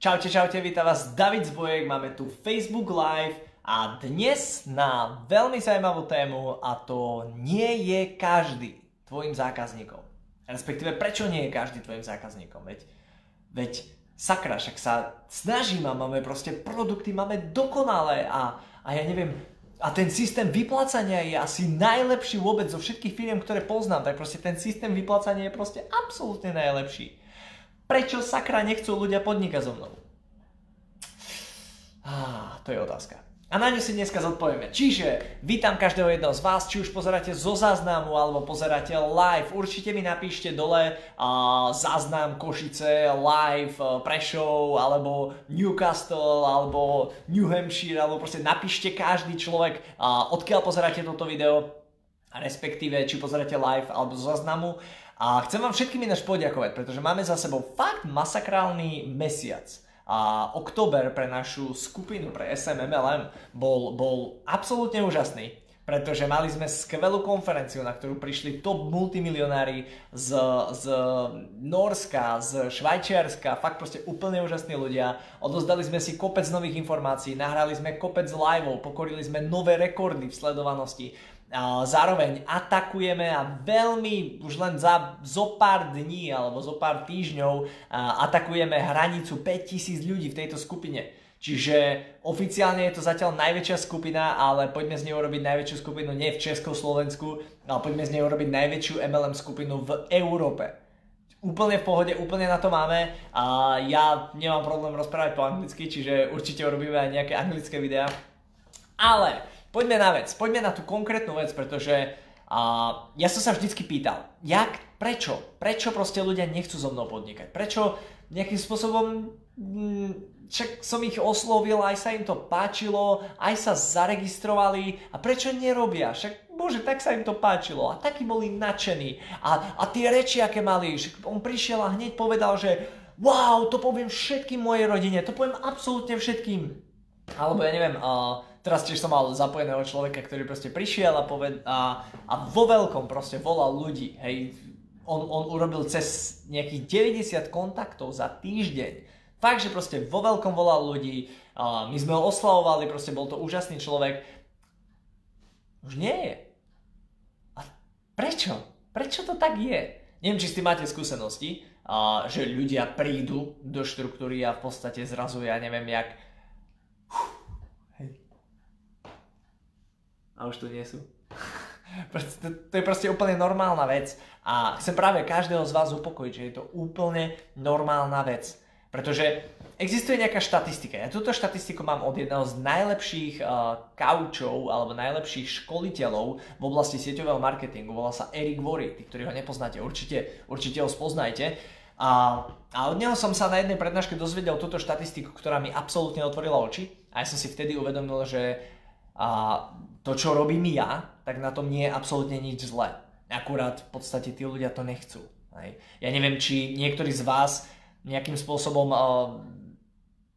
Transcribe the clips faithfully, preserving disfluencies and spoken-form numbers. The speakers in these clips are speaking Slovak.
Čaute, čaute, vítam vás David Zbojek, máme tu Facebook Live a dnes na veľmi zaujímavú tému a to nie je každý tvojim zákazníkom. Respektíve, prečo nie je každý tvojim zákazníkom? Veď, veď sakra, však sa snažíme, máme proste produkty, máme dokonalé a, a ja neviem, a ten systém vyplácania je asi najlepší vôbec zo všetkých firiem, ktoré poznám, tak proste ten systém vyplácania je proste absolútne najlepší. Prečo sakra nechcú ľudia podnikať so mnou? Ah, to je otázka. A na ňu si dneska zodpovieme. Čiže vítam každého jedného z vás, či už pozeráte zo záznamu alebo pozeráte live. Určite mi napíšte dole uh, záznam Košice, live uh, Prešov alebo Newcastle alebo New Hampshire, alebo proste napíšte každý človek, uh, odkiaľ pozeráte toto video, respektíve či pozeráte live alebo zo záznamu. A chcem vám všetkým ináč poďakovať, pretože máme za sebou fakt masakrálny mesiac. A október pre našu skupinu, pre es em em el em, bol, bol absolútne úžasný, pretože mali sme skvelú konferenciu, na ktorú prišli top multimilionári z, z Norska, z Švajčiarska, fakt proste úplne úžasní ľudia. Odozdali sme si kopec nových informácií, nahrali sme kopec liveov, pokorili sme nové rekordy v sledovanosti. Zároveň atakujeme a veľmi, už len za zo pár dní alebo zo pár týždňov atakujeme hranicu päťtisíc ľudí v tejto skupine. Čiže oficiálne je to zatiaľ najväčšia skupina, ale poďme z nej urobiť najväčšiu skupinu nie v Československu, ale poďme z nej urobiť najväčšiu em el em skupinu v Európe. Úplne v pohode, úplne na to máme a ja nemám problém rozprávať po anglicky, čiže určite urobíme aj nejaké anglické videá. Ale poďme na vec, poďme na tú konkrétnu vec, pretože uh, ja som sa vždycky pýtal, jak, prečo, prečo proste ľudia nechcú so mnou podnikať, prečo nejakým spôsobom, mm, však som ich oslovil, aj sa im to páčilo, aj sa zaregistrovali a prečo nerobia, však bože, tak sa im to páčilo a takí boli nadšení a, a tie reči, aké mali, však on prišiel a hneď povedal, že wow, to poviem všetkým mojej rodine, to poviem absolútne všetkým, alebo ja neviem, uh, teraz tiež som mal zapojeného človeka, ktorý proste prišiel a, poved- a, a vo veľkom proste volal ľudí. Hej. On, on urobil cez nejakých deväťdesiat kontaktov za týždeň. Fakt, že proste vo veľkom volal ľudí. A my sme ho oslavovali, proste bol to úžasný človek. Už nie je. A prečo? Prečo to tak je? Neviem, či si máte skúsenosti, a, že ľudia prídu do štruktúry a v podstate zrazu ja neviem, jak... A už tu nie sú. To, to je proste úplne normálna vec. A chcem práve každého z vás upokojiť, že je to úplne normálna vec. Pretože existuje nejaká štatistika. Ja túto štatistiku mám od jedného z najlepších kaučov uh, alebo najlepších školiteľov v oblasti sieťového marketingu. Volá sa Eric Worre. Tí, ktorí ho nepoznáte, určite, určite ho spoznajte. A, a od neho som sa na jednej prednáške dozvedel túto štatistiku, ktorá mi absolútne otvorila oči. A ja som si vtedy uvedomil, že... Uh, To, čo robím ja, tak na tom nie je absolútne nič zlé. Akurát v podstate tí ľudia to nechcú. Hej. Ja neviem, či niektorí z vás nejakým spôsobom... Uh...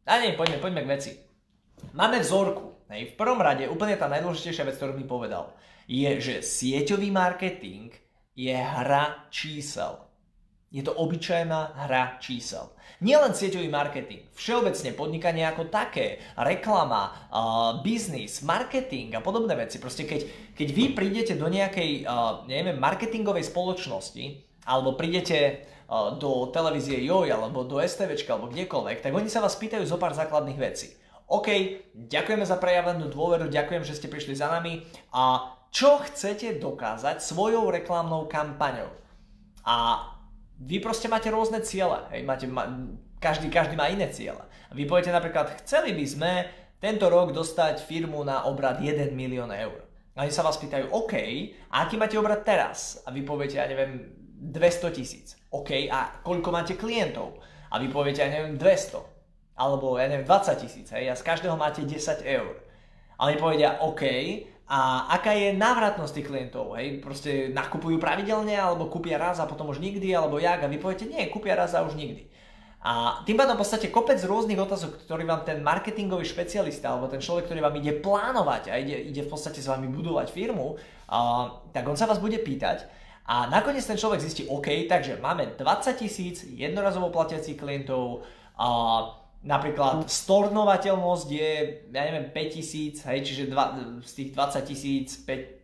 A nie, poďme, poďme k veci. Máme vzorku. Hej. V prvom rade úplne tá najdôležitejšia vec, ktorú mi povedal, je, že sieťový marketing je hra čísel. Je to obyčajná hra čísel. Nielen sieťový marketing, všeobecne podnikanie ako také, reklama, uh, biznis, marketing a podobné veci. Proste keď, keď vy prídete do nejakej uh, neviem, marketingovej spoločnosti alebo prídete uh, do televízie Joj alebo do STVčka alebo kdekoľvek, tak oni sa vás pýtajú zo pár základných vecí. OK, ďakujeme za prejavenú dôveru, ďakujem, že ste prišli za nami. A čo chcete dokázať svojou reklamnou kampaňou? A vy proste máte rôzne ciele, hej, máte, ma, každý, každý má iné ciele. Vy poviete napríklad, chceli by sme tento rok dostať firmu na obrad jeden milión eur. A oni sa vás pýtajú, OK, a aký máte obrad teraz? A vy poviete, ja neviem, dvestotisíc. OK, a koľko máte klientov? A vy poviete, ja neviem, dvesto. Alebo, ja neviem, dvadsaťtisíc, hej, a z každého máte desať eur. A oni povedia, OK, a aká je návratnosť tých klientov, hej? Proste nakupujú pravidelne, alebo kúpia raz a potom už nikdy, alebo jak? A vy poviete, nie, kúpia raz a už nikdy. A tým pádom v podstate kopec rôznych otázok, ktorý vám ten marketingový špecialista, alebo ten človek, ktorý vám ide plánovať a ide, ide v podstate s vami budovať firmu, a, tak on sa vás bude pýtať. A nakoniec ten človek zistí, OK, takže máme dvadsaťtisíc jednorazovo platiacich klientov, a Napríklad stornovateľnosť je, ja neviem, päťtisíc, hej, čiže dva, z tých dvadsaťtisíc, päť,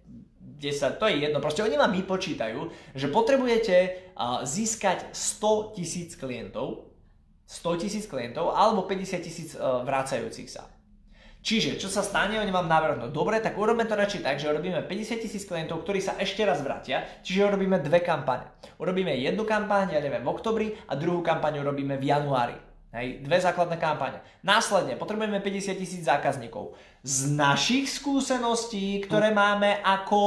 desať, to je jedno. Proste oni vám vypočítajú, že potrebujete uh, získať stotisíc klientov, stotisíc klientov alebo päťdesiattisíc uh, vracajúcich sa. Čiže, čo sa stane, oni vám navrhnú, dobre, tak urobíme to radšej tak, že urobíme päťdesiattisíc klientov, ktorí sa ešte raz vrátia, čiže urobíme dve kampane. Urobíme jednu kampaň, ja neviem, v oktobri a druhú kampaň urobíme v januári. Hej, dve základné kampane. Následne potrebujeme päťdesiattisíc zákazníkov. Z našich skúseností, ktoré máme ako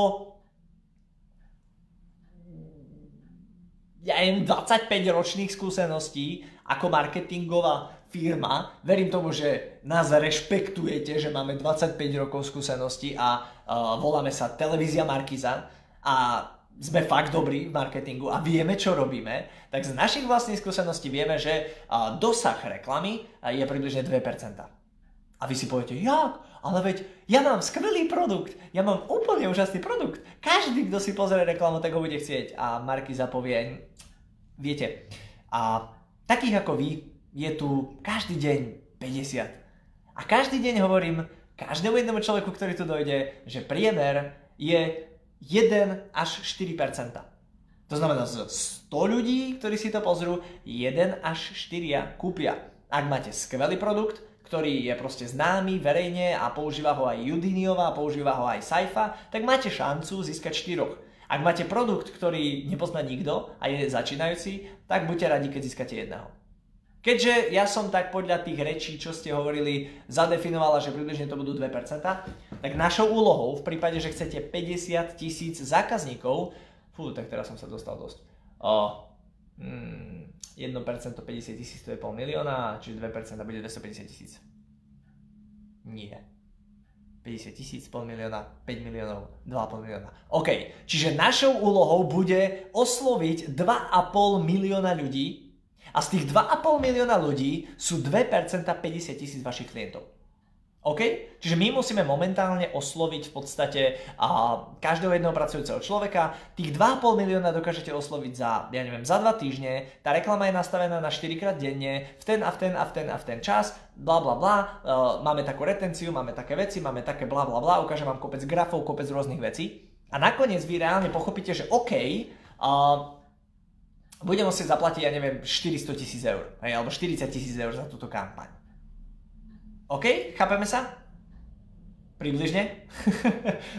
ja neviem, dvadsaťpäť ročných skúseností ako marketingová firma, verím tomu, že nás rešpektujete, že máme dvadsaťpäť rokov skúsenosti a uh, voláme sa Televízia Markíza a sme fakt dobrí v marketingu a vieme, čo robíme, tak z našich vlastných skúseností vieme, že dosah reklamy je približne dve percentá. A vy si poviete, jak? Ale veď ja mám skvelý produkt, ja mám úplne úžasný produkt. Každý, kto si pozrie reklamu, tak ho bude chcieť. A Markíza povie, viete, a takých ako vy je tu každý deň päťdesiat. A každý deň hovorím každému jednému človeku, ktorý tu dojde, že priemer je jeden až štyri percentá. To znamená, z sto ľudí, ktorí si to pozrú, jeden až štyria kúpia. Ak máte skvelý produkt, ktorý je proste známy verejne a používa ho aj Judinová, používa ho aj Sajfa, tak máte šancu získať štyroch. Ak máte produkt, ktorý nepozná nikto a je začínajúci, tak buďte radi, keď získate jedného. Keďže ja som tak podľa tých rečí, čo ste hovorili, zadefinovala, že približne to budú dve percentá, tak našou úlohou v prípade, že chcete päťdesiat tisíc zákazníkov, fú, tak teraz som sa dostal dosť, o, mm, jedno percento päťdesiat tisíc to je pol milióna, čiže dve percentá bude dvestopäťdesiat tisíc. Nie. päťdesiat tisíc, pol milióna, päť miliónov, dva a pol milióna. OK, čiže našou úlohou bude osloviť dva a pol milióna ľudí. A z tých dva a pol milióna ľudí sú dve percentá päťdesiat tisíc vašich klientov. OK? Čiže my musíme momentálne osloviť v podstate a, každého jedného pracujúceho človeka. Tých dva a pol milióna dokážete osloviť za, ja neviem, za dva týždne. Tá reklama je nastavená na štyrikrát denne, v ten a v ten a v ten a v ten čas, bla bla bla. E, máme takú retenciu, máme také veci, máme také bla bla bla. Ukážem vám kopec grafov, kopec rôznych vecí. A nakoniec vy reálne pochopíte, že OK, a, budem musieť zaplatiť, ja neviem, štyristotisíc eur, hej, alebo štyridsaťtisíc eur za túto kampaň. OK? Chápeme sa? Približne?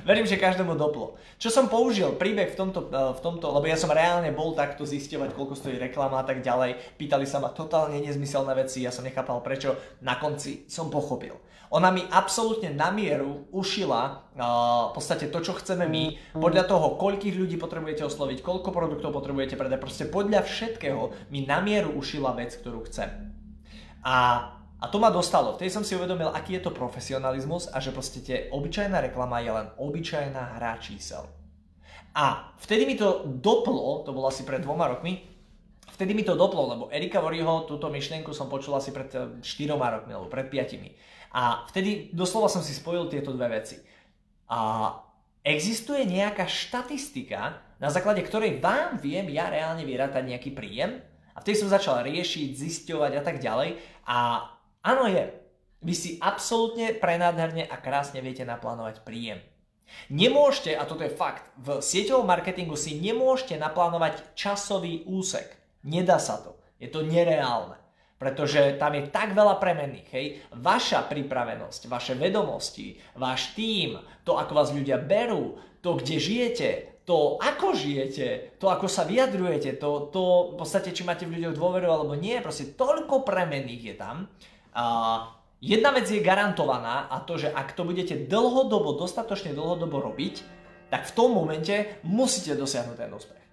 Verím, že každému doplo. Čo som použil príbeh v tomto, v tomto, lebo ja som reálne bol takto zisťovať, koľko stojí reklama a tak ďalej. Pýtali sa ma totálne nezmyselné veci, ja som nechápal prečo. Na konci som pochopil. Ona mi absolútne na mieru ušila uh, v podstate to, čo chceme my, podľa toho, koľkých ľudí potrebujete osloviť, koľko produktov potrebujete predať, proste podľa všetkého mi na mieru ušila vec, ktorú chcem. A, a to ma dostalo. Vtedy som si uvedomil, aký je to profesionalizmus a že proste tie obyčajná reklama je len obyčajná hra čísel. A vtedy mi to doplo, to bolo asi pred dvoma rokmi, vtedy mi to doplo, lebo Erica Worreho túto myšlienku som počul asi pred štyrmi rokmi, alebo pred piatimi. A vtedy doslova som si spojil tieto dve veci. A existuje nejaká štatistika, na základe ktorej vám viem ja reálne vyrátať nejaký príjem? A vtedy som začal riešiť, zisťovať a tak ďalej. A áno je, vy si absolútne prenádherne a krásne viete naplánovať príjem. Nemôžete, a toto je fakt, v sieťovom marketingu si nemôžete naplánovať časový úsek. Nedá sa to. Je to nereálne, pretože tam je tak veľa premenných. Hej. Vaša pripravenosť, vaše vedomosti, váš tím, to, ako vás ľudia berú, to, kde žijete, to, ako žijete, to, ako sa vyjadrujete, to, to v podstate, či máte v ľuďoch dôveru alebo nie, proste toľko premenných je tam. A jedna vec je garantovaná a to, že ak to budete dlhodobo, dostatočne dlhodobo robiť, tak v tom momente musíte dosiahnuť ten úspech.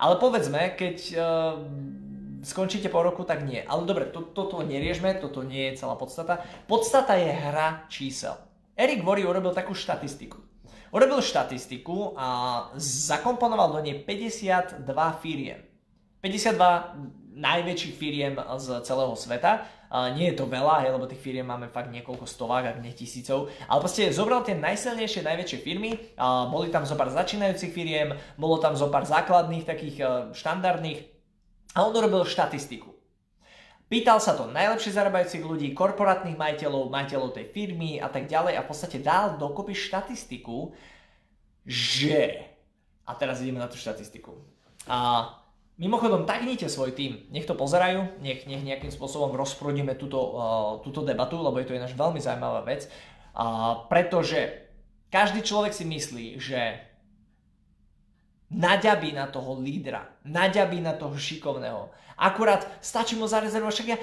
Ale povedzme, keď e, skončíte po roku, tak nie. Ale dobre, to, toto neriežme, toto nie je celá podstata. Podstata je hra čísel. Eric Worre urobil takú štatistiku. Urobil štatistiku a zakomponoval do nej päťdesiatdva firiem. päťdesiatdva najväčších firiem z celého sveta. E, nie je to veľa, hej, lebo tých firiem máme fakt niekoľko stovák, ak nie tisícov. Ale proste zobral tie najsilnejšie, najväčšie firmy. E, boli tam zo pár začínajúcich firiem, bolo tam zo pár základných, takých e, štandardných. A on urobil štatistiku. Pýtal sa to najlepšie zarábajúcich ľudí, korporátnych majiteľov, majiteľov tej firmy a tak ďalej a v podstate dal dokopy štatistiku, že... A teraz ideme na tú štatistiku. A mimochodom, tagnite svoj tím, nech to pozerajú, nech, nech nejakým spôsobom rozprúdime túto, uh, túto debatu, lebo je to ináč veľmi zaujímavá vec, uh, pretože každý človek si myslí, že naďabí na toho lídra, naďabí na toho šikovného. Akurát stačí mu zarezervovať, však ja,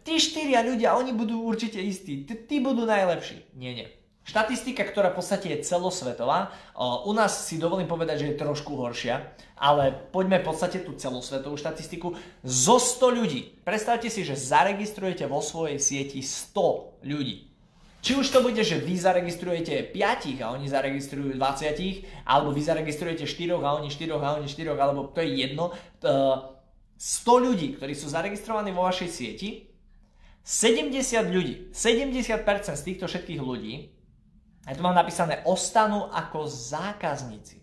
tí štyria ľudia, oni budú určite istí, tí, tí budú najlepší. Nie, nie. Štatistika, ktorá v podstate je celosvetová, u nás si dovolím povedať, že je trošku horšia, ale poďme v podstate tú celosvetovú štatistiku. Zo sto ľudí, predstavte si, že zaregistrujete vo svojej sieti sto ľudí. Či už to bude, že vy zaregistrujete päť a oni zaregistrujú dvadsať, alebo vy zaregistrujete štyri a oni štyri a oni štyri, alebo to je jedno. sto ľudí, ktorí sú zaregistrovaní vo vašej sieti, sedemdesiat ľudí, sedemdesiat percent z týchto všetkých ľudí, a tu mám napísané, ostanú ako zákazníci.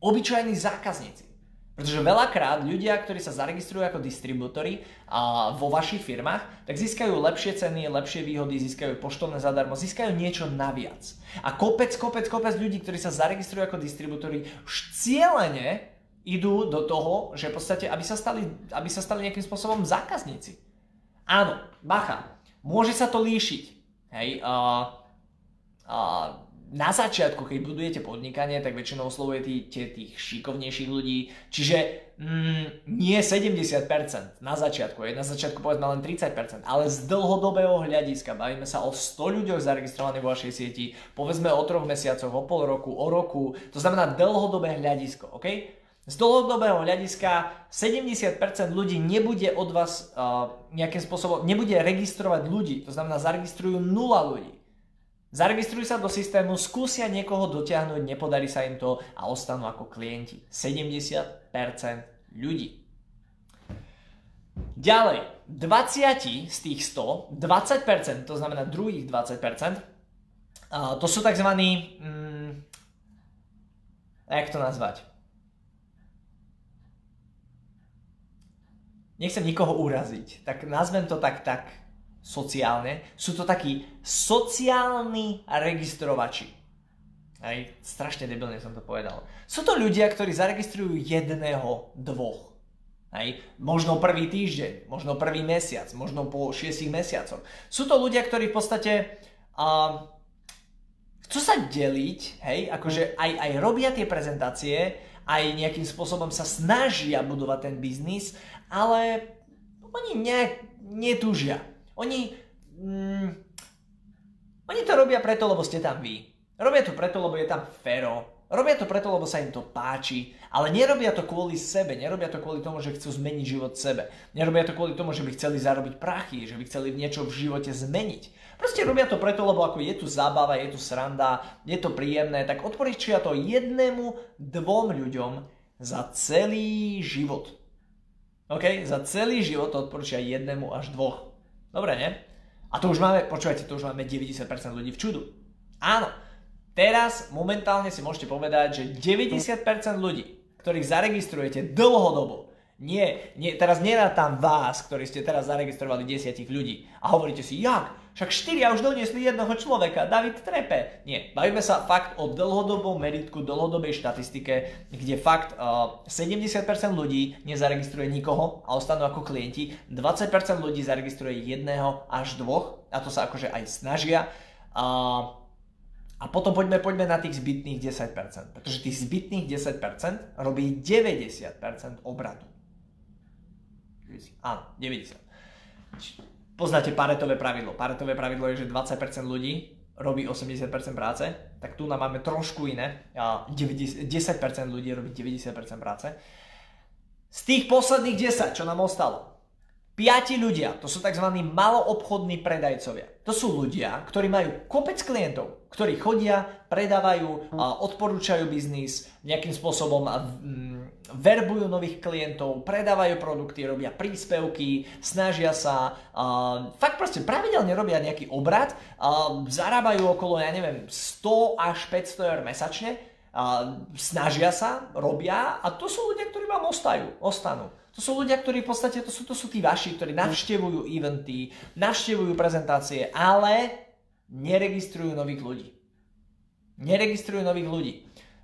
Obyčajní zákazníci. Pretože veľakrát ľudia, ktorí sa zaregistrujú ako distribútori a vo vašich firmách, tak získajú lepšie ceny, lepšie výhody, získajú poštovné zadarmo, získajú niečo naviac. A kopec, kopec, kopec ľudí, ktorí sa zaregistrujú ako distribútori, už cieľene idú do toho, že v podstate, aby sa stali, aby sa stali nejakým spôsobom zákazníci. Áno, bacha, môže sa to líšiť. Hej, uh, uh, na začiatku, keď budujete podnikanie, tak väčšinou oslovujete tých šikovnejších ľudí, čiže mm, nie sedemdesiat percent na začiatku, je na začiatku povedzme len tridsať percent, ale z dlhodobého hľadiska bavíme sa o sto ľuďoch zaregistrovaných vo vašej sieti, povedzme o troch mesiacoch, o pol roku, o roku, to znamená dlhodobé hľadisko, ok? Z dlhodobého hľadiska sedemdesiat percent ľudí nebude od vás uh, nejakým spôsobom, nebude registrovať ľudí, to znamená zaregistrujú nula ľudí. Zaregistrujú sa do systému, skúsia niekoho dotiahnuť, nepodarí sa im to a ostanú ako klienti. sedemdesiat percent ľudí. Ďalej, dvadsať z tých sto, dvadsať percent, to znamená druhých dvadsať percent, uh, to sú tzv. Mm, jak to nazvať? Nechcem nikoho uraziť, tak nazvem to tak, tak. Sociálne, sú to takí sociálni registrovači. Aj, strašne debilne som to povedal. Sú to ľudia, ktorí zaregistrujú jedného, dvoch. Aj, možno prvý týždeň, možno prvý mesiac, možno po šiestich mesiacoch. Sú to ľudia, ktorí v podstate uh, chcú sa deliť, hej, akože aj, aj robia tie prezentácie, aj nejakým spôsobom sa snažia budovať ten biznis, ale oni ne, netúžia. Oni, mm, oni to robia preto, lebo ste tam vy. Robia to preto, lebo je tam fero. Robia to preto, lebo sa im to páči. Ale nerobia to kvôli sebe. Nerobia to kvôli tomu, že chcú zmeniť život sebe. Nerobia to kvôli tomu, že by chceli zarobiť prachy, že by chceli niečo v živote zmeniť. Proste robia to preto, lebo ako je tu zábava, je tu sranda, je to príjemné. Tak odporúčia to jednému, dvom ľuďom za celý život. OK? Za celý život to odporúčia jednému až dvoch. Dobre, ne? A to už máme, počúvajte, to už máme deväťdesiat percent ľudí v čudu. Áno, teraz momentálne si môžete povedať, že deväťdesiat percent ľudí, ktorých zaregistrujete dlhodobo, nie, nie, teraz nerátam vás, ktorí ste teraz zaregistrovali desiatich ľudí a hovoríte si, jak? Však štyria už doniesli jedného človeka, David trepe. Nie, bavíme sa fakt o dlhodobom meritku, dlhodobej štatistike, kde fakt uh, sedemdesiat percent ľudí nezaregistruje nikoho a ostanú ako klienti, dvadsať percent ľudí zaregistruje jedného až dvoch, a to sa akože aj snažia. Uh, a potom poďme, poďme na tých zbytných desať percent, pretože tých zbytných desať percent robí deväťdesiat percent obratu. Áno, deväťdesiat percent. Poznáte Paretové pravidlo. Paretové pravidlo je, že dvadsať percent ľudí robí osemdesiat percent práce, tak tu nám máme trošku iné. deväťdesiat, desať percent ľudí robí deväťdesiat percent práce. Z tých posledných desať, čo nám ostalo, päť ľudia, to sú tzv. Maloobchodní predajcovia. To sú ľudia, ktorí majú kopec klientov, ktorí chodia, predávajú, odporúčajú biznis, nejakým spôsobom verbujú nových klientov, predávajú produkty, robia príspevky, snažia sa, fakt proste pravidelne robia nejaký obrat, zarábajú okolo, ja neviem, sto až päťsto eur mesačne, snažia sa, robia a to sú ľudia, ktorí vám ostajú, ostanú. To sú ľudia, ktorí v podstate, to sú, to sú tí vaši, ktorí navštevujú eventy, navštevujú prezentácie, ale neregistrujú nových ľudí. Neregistrujú nových ľudí.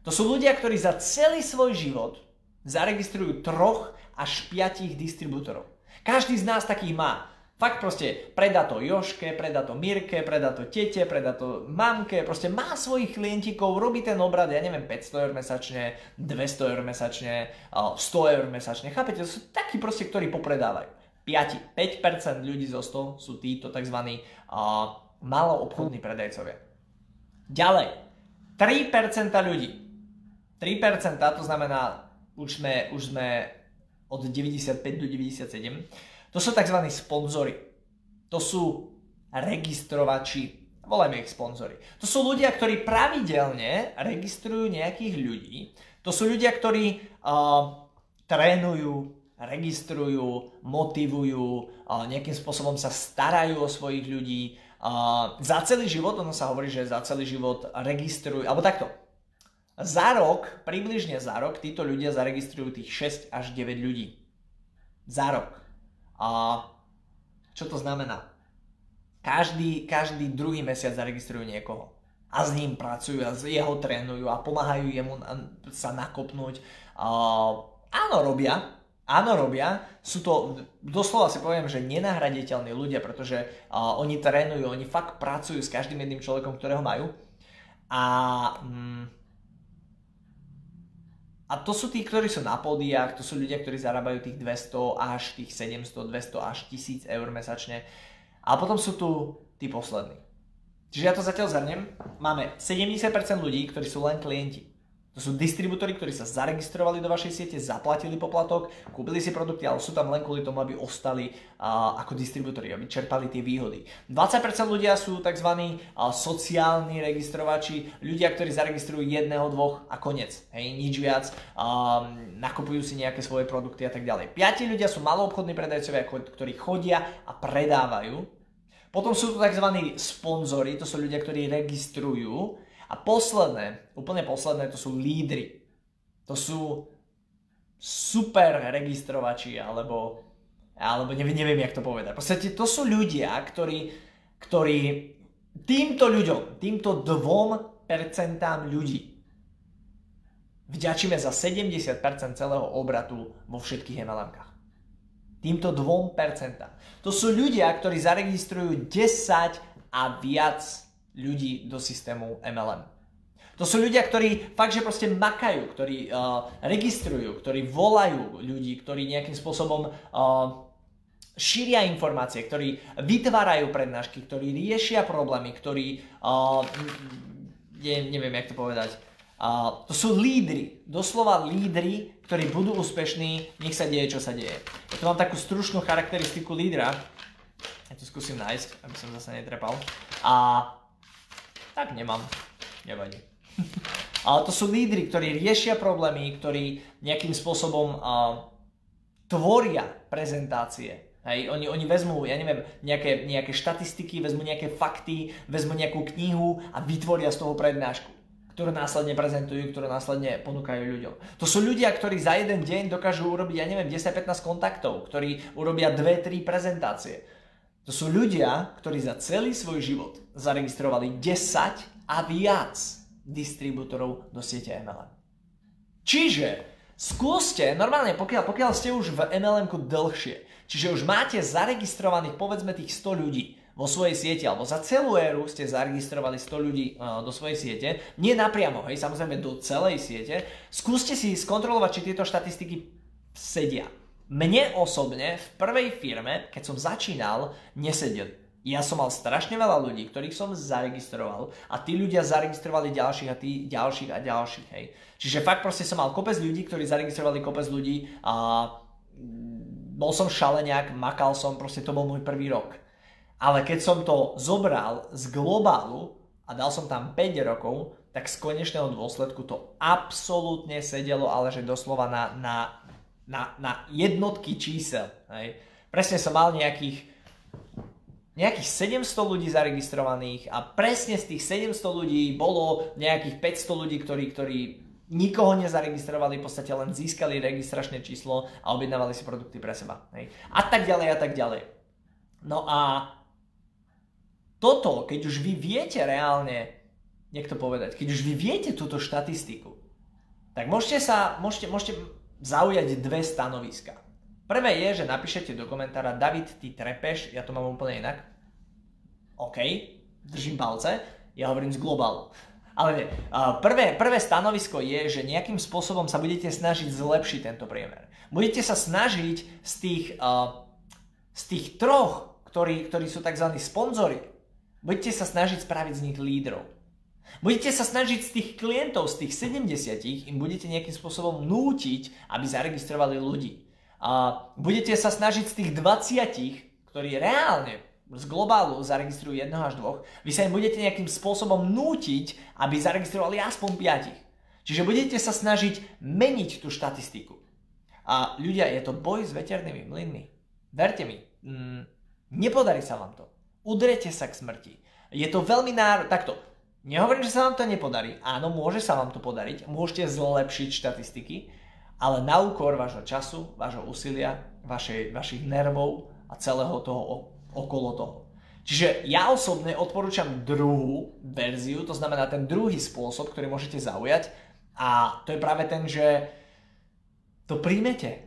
To sú ľudia, ktorí za celý svoj život zaregistrujú troch až piatich distribútorov. Každý z nás takých má. Fakt proste predá to Jožke, predá to Mirke, predá to tete, predá to mamke, proste má svojich klientikov, robí ten obrad, ja neviem, päťsto eur mesačne, dvesto eur mesačne, sto eur mesačne, chápete, to sú takí proste, ktorí popredávajú. päť percent ľudí zo sto sú títo tzv. Maloobchodní predajcovia. Ďalej, tri percentá ľudí, tri percentá, to znamená, už sme, už sme od deväťdesiatpäť do deväťdesiatsedem, to sú tzv. Sponzory. To sú registrovači. Volajme ich sponzory. To sú ľudia, ktorí pravidelne registrujú nejakých ľudí. To sú ľudia, ktorí uh, trénujú, registrujú, motivujú, uh, nejakým spôsobom sa starajú o svojich ľudí. Uh, za celý život, ono sa hovorí, že za celý život registrujú, alebo takto. Za rok, približne za rok, títo ľudia zaregistrujú tých šesť až deväť ľudí. Za rok. A čo to znamená? Každý, každý druhý mesiac zaregistrujú niekoho a s ním pracujú a z jeho trénujú a pomáhajú jemu sa nakopnúť. A áno, robia, áno, robia. Sú to, doslova si poviem, že nenahraditeľní ľudia, pretože a, oni trénujú, oni fakt pracujú s každým jedným človekom, ktorého majú. A, a to sú tí, ktorí sú na pódiách, to sú ľudia, ktorí zarábajú tých dvesto až tých sedemsto, dvesto až tisíc eur mesačne. A potom sú tu tí poslední. Čiže ja to zatiaľ zhrnem. Máme sedemdesiat percent ľudí, ktorí sú len klienti. To sú distribútori, ktorí sa zaregistrovali do vašej siete, zaplatili poplatok, kúpili si produkty, ale sú tam len kvôli tomu, aby ostali uh, ako distribútori, aby čerpali tie výhody. dvadsať percent ľudia sú tzv. Uh, sociálni registrovači, ľudia, ktorí zaregistrujú jedného, dvoch a koniec. Hej, nič viac, um, nakupujú si nejaké svoje produkty a tak ďalej. piati ľudia sú maloobchodní predajcovia, ktorí chodia a predávajú. Potom sú to tzv. Sponzori, to sú ľudia, ktorí registrujú. A posledné, úplne posledné, to sú lídri. To sú super registrovači, alebo, alebo neviem, neviem, jak to povedať. Proste to sú ľudia, ktorí, ktorí týmto ľuďom, týmto dvom percentám ľudí vďačíme za sedemdesiat percent celého obratu vo všetkých em el emkách. Týmto dvom percentám. To sú ľudia, ktorí zaregistrujú desať a viac ľudí do systému em el em. To sú ľudia, ktorí fakt, že proste makajú, ktorí uh, registrujú, ktorí volajú ľudí, ktorí nejakým spôsobom uh, šíria informácie, ktorí vytvárajú prednášky, ktorí riešia problémy, ktorí, uh, ne, neviem, jak to povedať, uh, to sú lídri, doslova lídri, ktorí budú úspešní, nech sa deje, čo sa deje. Ja tu mám takú stručnú charakteristiku lídra, ja tu skúsim nájsť, aby som zase netrepal. A tak nemám, nevadí. Ale to sú lídri, ktorí riešia problémy, ktorí nejakým spôsobom uh, tvoria prezentácie. Hej, oni, oni vezmú, ja neviem, nejaké, nejaké štatistiky, vezmú nejaké fakty, vezmú nejakú knihu a vytvoria z toho prednášku, ktorú následne prezentujú, ktorú následne ponúkajú ľuďom. To sú ľudia, ktorí za jeden deň dokážu urobiť, ja neviem, desať pätnásť kontaktov, ktorí urobia dve tri prezentácie. To sú ľudia, ktorí za celý svoj život zaregistrovali desať a viac distribútorov do siete em el em. Čiže skúste, normálne pokiaľ, pokiaľ ste už v em el emku dlhšie, čiže už máte zaregistrovaných povedzme tých sto ľudí vo svojej siete, alebo za celú éru ste zaregistrovali sto ľudí uh, do svojej siete, nie napriamo, hej, samozrejme do celej siete, skúste si skontrolovať, či tieto štatistiky sedia. Mne osobne v prvej firme, keď som začínal, nesedeli. Ja som mal strašne veľa ľudí, ktorých som zaregistroval a tí ľudia zaregistrovali ďalších a tí ďalších a ďalších. Hej. Čiže fakt proste som mal kopec ľudí, ktorí zaregistrovali kopec ľudí a bol som šaleniak, makal som, proste to bol môj prvý rok. Ale keď som to zobral z globálu a dal som tam päť rokov, tak z konečného dôsledku to absolútne sedelo, ale že doslova na... na Na, na jednotky čísel. Hej. Presne som mal nejakých, nejakých sedemsto ľudí zaregistrovaných a presne z tých sedemsto ľudí bolo nejakých päťsto ľudí, ktorí, ktorí nikoho nezaregistrovali, v podstate len získali registračné číslo a objednávali si produkty pre seba. Hej. A tak ďalej a tak ďalej. No a toto, keď už vy viete reálne, niekto povedať, keď už vy viete túto štatistiku, tak môžete sa, môžete, môžete zaujať dve stanoviska. Prvé je, že napíšete do komentára: David, ty trepeš, ja to mám úplne inak. OK, držím palce, ja hovorím z globálu. Ale nie. Prvé, prvé stanovisko je, že nejakým spôsobom sa budete snažiť zlepšiť tento priemer. Budete sa snažiť z tých, z tých troch, ktorí, ktorí sú tzv. Sponzori, budete sa snažiť spraviť z nich lídrov. Budete sa snažiť z tých klientov, z tých sedemdesiat, im budete nejakým spôsobom nútiť, aby zaregistrovali ľudí. Budete sa snažiť z tých dvadsať, ktorí reálne z globálu zaregistrujú jedného až dvoch, vy sa im budete nejakým spôsobom nútiť, aby zaregistrovali aspoň piatich. Čiže budete sa snažiť meniť tú štatistiku. A ľudia, je to boj s veternými mlynmi. Verte mi, mm, nepodarí sa vám to. Udrete sa k smrti. Je to veľmi náročné. Takto, nehovorím, že sa vám to nepodarí. Áno, môže sa vám to podariť. Môžete zlepšiť štatistiky, ale na úkor vášho času, vášho úsilia, vašej, vašich nervov a celého toho okolo toho. Čiže ja osobne odporúčam druhú verziu, to znamená ten druhý spôsob, ktorý môžete zaujať, a to je práve ten, že to príjmete.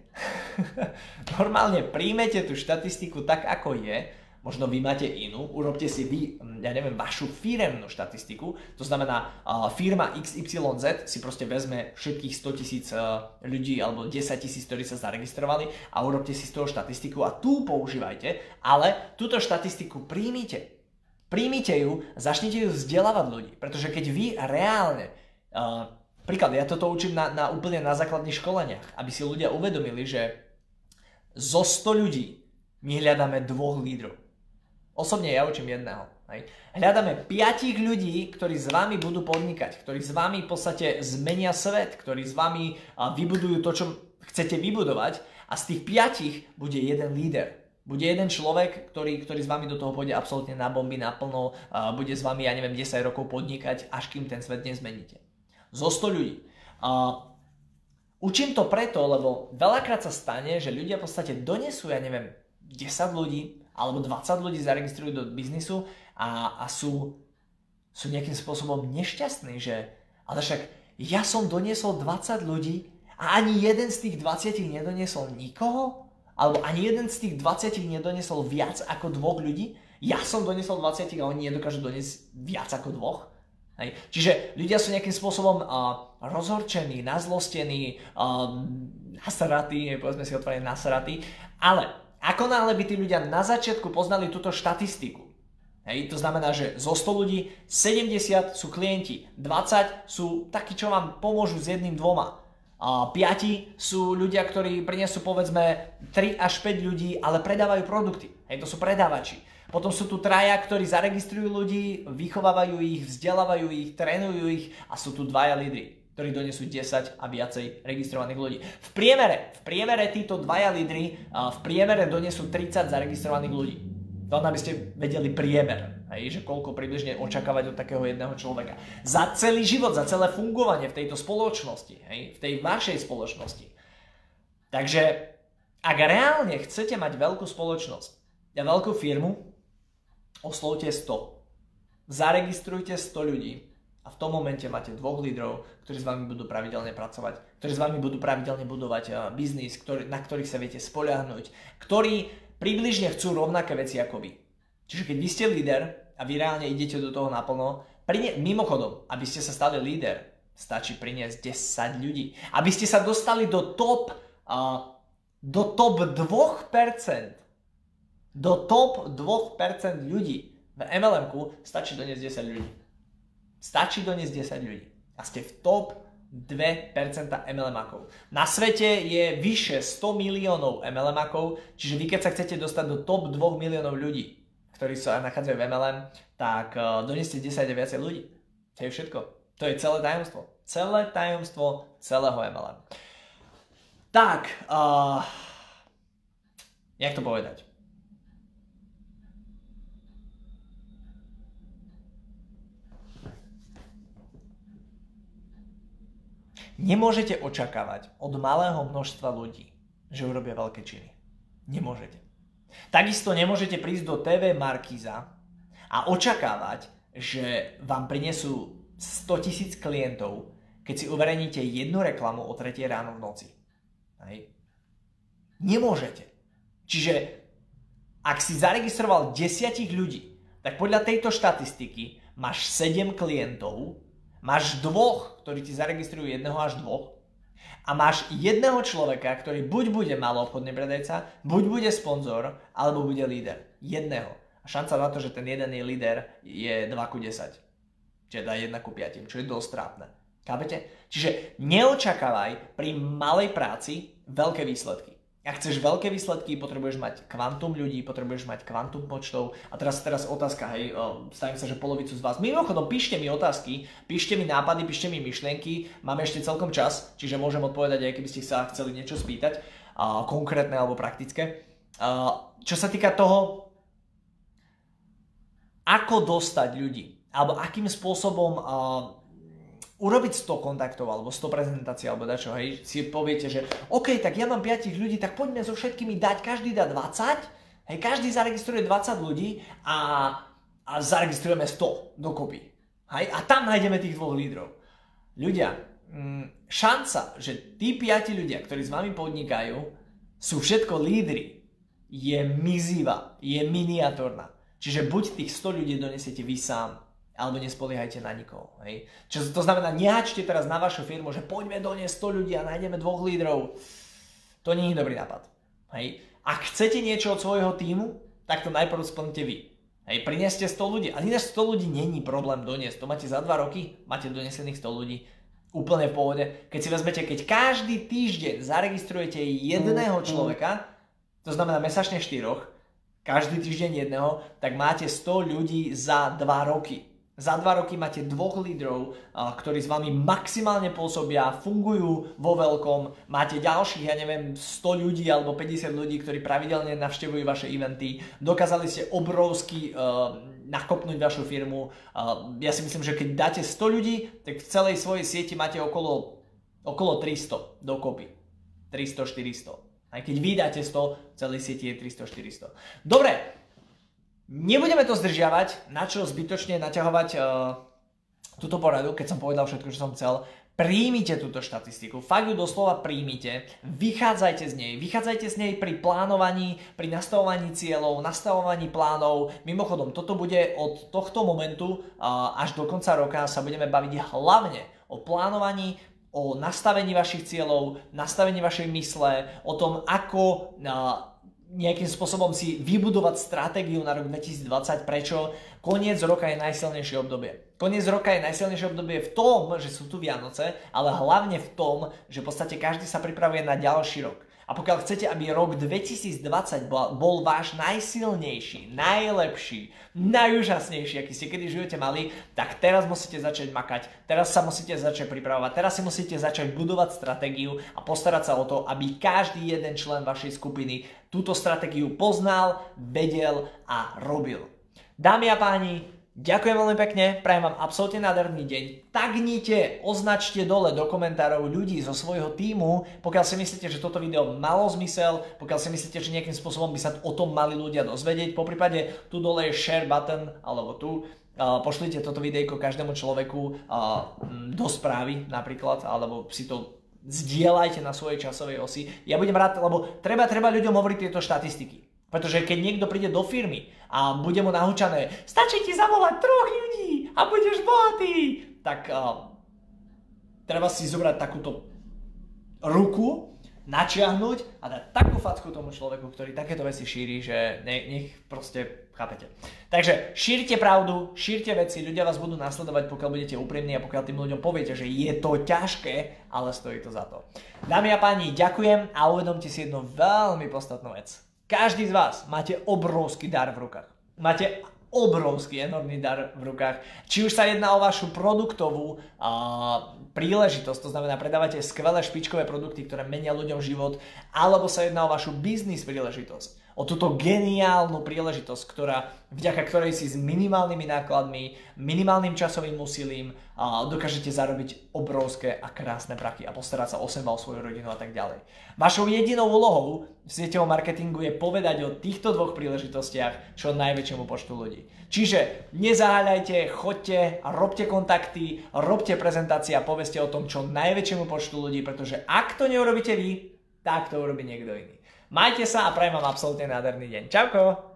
Normálne príjmete tú štatistiku tak, ako je, možno vy máte inú, urobte si vy, ja neviem, vašu firemnú štatistiku, to znamená firma iks ypsilon zet si proste vezme všetkých sto tisíc ľudí alebo desať tisíc, ktorí sa zaregistrovali, a urobte si z toho štatistiku a tú používajte, ale túto štatistiku príjmite. Príjmite ju, začnite ju vzdelávať ľudí, pretože keď vy reálne, príklad, ja toto učím na, na úplne na základných školeniach, aby si ľudia uvedomili, že zo sto ľudí my hľadáme dvoch lídrov. Osobne ja učím jedného. Hej. Hľadáme piatich ľudí, ktorí s vami budú podnikať, ktorí s vami v podstate zmenia svet, ktorí s vami vybudujú to, čo chcete vybudovať, a z tých piatich bude jeden líder. Bude jeden človek, ktorý, ktorý s vami do toho pôjde absolútne na bomby, naplno, bude s vami, ja neviem, desať rokov podnikať, až kým ten svet nezmeníte. Zo sto ľudí. A učím to preto, lebo veľakrát sa stane, že ľudia v podstate donesú, ja neviem, desať ľudí, alebo dvadsať ľudí zaregistrujú do biznisu a, a sú, sú nejakým spôsobom nešťastní, že ale však ja som doniesol dvadsať ľudí a ani jeden z tých dvadsať nedoniesol nikoho, alebo ani jeden z tých dvadsať nedoniesol viac ako dvoch ľudí. Ja som doniesol dvadsať a oni nedokážu doniesť viac ako dvoch. Hej. Čiže ľudia sú nejakým spôsobom uh, rozhorčení, nazlostení, uh, nasratí, povedzme si otvorene nasratí, ale ako náhle by tí ľudia na začiatku poznali túto štatistiku, hej, to znamená, že zo sto ľudí sedemdesiat sú klienti, dvadsať sú takí, čo vám pomôžu s jedným dvoma, a päť sú ľudia, ktorí prinesú povedzme tri až päť ľudí, ale predávajú produkty, hej, to sú predávači. Potom sú tu traja, ktorí zaregistrujú ľudí, vychovávajú ich, vzdelávajú ich, trénujú ich, a sú tu dvaja lídri, ktorí donesú desať a viacej registrovaných ľudí. V priemere, v priemere títo dvaja lídri v priemere donesú tridsať zaregistrovaných ľudí. To aby ste vedeli priemer, hej, že koľko približne očakávať od takého jedného človeka. Za celý život, za celé fungovanie v tejto spoločnosti, hej, v tej vašej spoločnosti. Takže ak reálne chcete mať veľkú spoločnosť a veľkú firmu, oslovte sto. Zaregistrujte sto ľudí. A v tom momente máte dvoch lídrov, ktorí s vami budú pravidelne pracovať, ktorí s vami budú pravidelne budovať biznis, ktorý, na ktorých sa viete spoľahnúť, ktorí približne chcú rovnaké veci ako vy. Čiže keď vy ste líder a vy reálne idete do toho naplno, prine- mimochodom, aby ste sa stali líder, stačí priniesť desať ľudí. Aby ste sa dostali do top, uh, do top dva percent, do top dva percent ľudí v em el emku, stačí doniesť desať ľudí. Stačí doniesť desať ľudí a ste v top dva percent em el emákov. Na svete je vyše sto miliónov em el emákov, čiže vy keď sa chcete dostať do top dva miliónov ľudí, ktorí sa nachádzajú v em el em, tak donieste desať a viacej ľudí. To je všetko. To je celé tajomstvo. Celé tajomstvo celého em el em. Tak, uh, jak to povedať? Nemôžete očakávať od malého množstva ľudí, že urobia veľké činy. Nemôžete. Takisto nemôžete prísť do té vé Markíza a očakávať, že vám prinesú sto tisíc klientov, keď si uverejníte jednu reklamu o tretej ráno v noci. Hej. Nemôžete. Čiže ak si zaregistroval desiatich ľudí, tak podľa tejto štatistiky máš sedem klientov, máš dvoch, ktorí ti zaregistrujú jedného až dvoch, a máš jedného človeka, ktorý buď bude maloobchodný predajca, buď bude sponzor, alebo bude líder. Jedného. A šanca na to, že ten jeden je líder, je dva ku desať. Čiže dá jeden ku piatim, čo je dosť trápne. Chápete? Čiže neočakávaj pri malej práci veľké výsledky. Ak chceš veľké výsledky, potrebuješ mať kvantum ľudí, potrebuješ mať kvantum počtov. A teraz, teraz otázka, hej, stavím sa, že polovicu z vás. Mimochodom, píšte mi otázky, píšte mi nápady, píšte mi myšlienky. Máme ešte celkom čas, čiže môžem odpovedať, aj keby ste sa chceli niečo spýtať, uh, konkrétne alebo praktické. Uh, čo sa týka toho, ako dostať ľudí, alebo akým spôsobom... Uh, urobiť sto kontaktov, alebo sto prezentácií, alebo dačo, hej, si poviete, že OK, tak ja mám päť ľudí, tak poďme so všetkými dať, každý dá dvadsať, hej, každý zaregistruje dvadsať ľudí a, a zaregistrujeme sto dokopy, hej, a tam nájdeme tých dvoch lídrov. Ľudia, šanca, že tí päť ľudia, ktorí s vami podnikajú, sú všetko lídri, je mizivá, je miniatórna. Čiže buď tých sto ľudí donesiete vy sám, alebo nespoliehajte na nikoho. Hej. Čo to znamená, nehačte teraz na vašu firmu, že poďme doniesť sto ľudí a nájdeme dvoch lídrov. To nie je dobrý nápad. Hej. Ak chcete niečo od svojho tímu, tak to najprv splnite vy. Hej. Prineste sto ľudí. A ináč sto ľudí není problém doniesť. To máte za dva roky, máte donesených sto ľudí. Úplne v pohode. Keď si vezmete, keď každý týždeň zaregistrujete jedného človeka, to znamená mesačne štyroch, každý týždeň jedného, tak máte sto ľudí za dva roky. Za dva roky máte dvoch lídrov, ktorí s vami maximálne pôsobia, fungujú vo veľkom. Máte ďalších, ja neviem, sto ľudí alebo päťdesiat ľudí, ktorí pravidelne navštevujú vaše eventy. Dokázali ste obrovsky uh, nakopnúť vašu firmu. Uh, ja si myslím, že keď dáte sto ľudí, tak v celej svojej sieti máte okolo, okolo tristo dokopy. tristo štyristo. Aj keď vy dáte sto, v celej sieti je tristo štyristo. Dobre. Nebudeme to zdržiavať, na čo zbytočne naťahovať uh, túto poradu, keď som povedal všetko, čo som chcel. Príjmite túto štatistiku, fakt ju doslova príjmite, vychádzajte z nej, vychádzajte z nej pri plánovaní, pri nastavovaní cieľov, nastavovaní plánov. Mimochodom, toto bude od tohto momentu uh, až do konca roka sa budeme baviť hlavne o plánovaní, o nastavení vašich cieľov, nastavení vašej mysle, o tom, ako... Uh, nejakým spôsobom si vybudovať stratégiu na rok dvetisícdvadsať. Prečo? Koniec roka je najsilnejšie obdobie. Koniec roka je najsilnejšie obdobie v tom, že sú tu Vianoce, ale hlavne v tom, že v podstate každý sa pripravuje na ďalší rok. A pokiaľ chcete, aby rok dvetisícdvadsať bol, bol váš najsilnejší, najlepší, najúžasnejší, aký ste kedy v živote mali, tak teraz musíte začať makať, teraz sa musíte začať pripravovať, teraz si musíte začať budovať stratégiu a postarať sa o to, aby každý jeden člen vašej skupiny túto stratégiu poznal, vedel a robil. Dámy a páni, ďakujem veľmi pekne, prajem vám absolútne nádherný deň. Tagnite, označte dole do komentárov ľudí zo svojho tímu, pokiaľ si myslíte, že toto video malo zmysel, pokiaľ si myslíte, že nejakým spôsobom by sa o tom mali ľudia dozvedieť. Poprípade tu dole je share button, alebo tu, uh, pošlite toto videjko každému človeku uh, do správy napríklad, alebo si to zdieľajte na svojej časovej osi. Ja budem rád, lebo treba, treba ľuďom hovoriť tieto štatistiky. Pretože keď niekto príde do firmy a bude mu nahúčané, stačí ti zavolať troch ľudí a budeš bohatý, tak uh, treba si zobrať takúto ruku, načiahnuť a dať takú facku tomu človeku, ktorý takéto veci šíri, že ne, nech proste, chápete. Takže šírte pravdu, šírte veci, ľudia vás budú nasledovať, pokiaľ budete úprimní a pokiaľ tým ľuďom poviete, že je to ťažké, ale stojí to za to. Dámy a páni, ďakujem a uvedomte si jednu veľmi podstatnú vec. Každý z vás máte obrovský dar v rukách. Máte obrovský, enormný dar v rukách. Či už sa jedná o vašu produktovú a, príležitosť, to znamená predávate skvelé špičkové produkty, ktoré menia ľuďom život, alebo sa jedná o vašu biznis príležitosť, o túto geniálnu príležitosť, ktorá, vďaka ktorej si s minimálnymi nákladmi, minimálnym časovým úsilím a dokážete zarobiť obrovské a krásne prachy a postarať sa o seba, o svoju rodinu a tak ďalej. Vašou jedinou úlohou v sieťovom marketingu je povedať o týchto dvoch príležitostiach čo najväčšiemu počtu ľudí. Čiže nezaháľajte, choďte, robte kontakty, robte prezentácie a povedzte o tom čo najväčšiemu počtu ľudí, pretože ak to neurobíte vy, tak to urobí niekto iný. Majte sa a prajem vám absolútne nádherný deň. Čauko!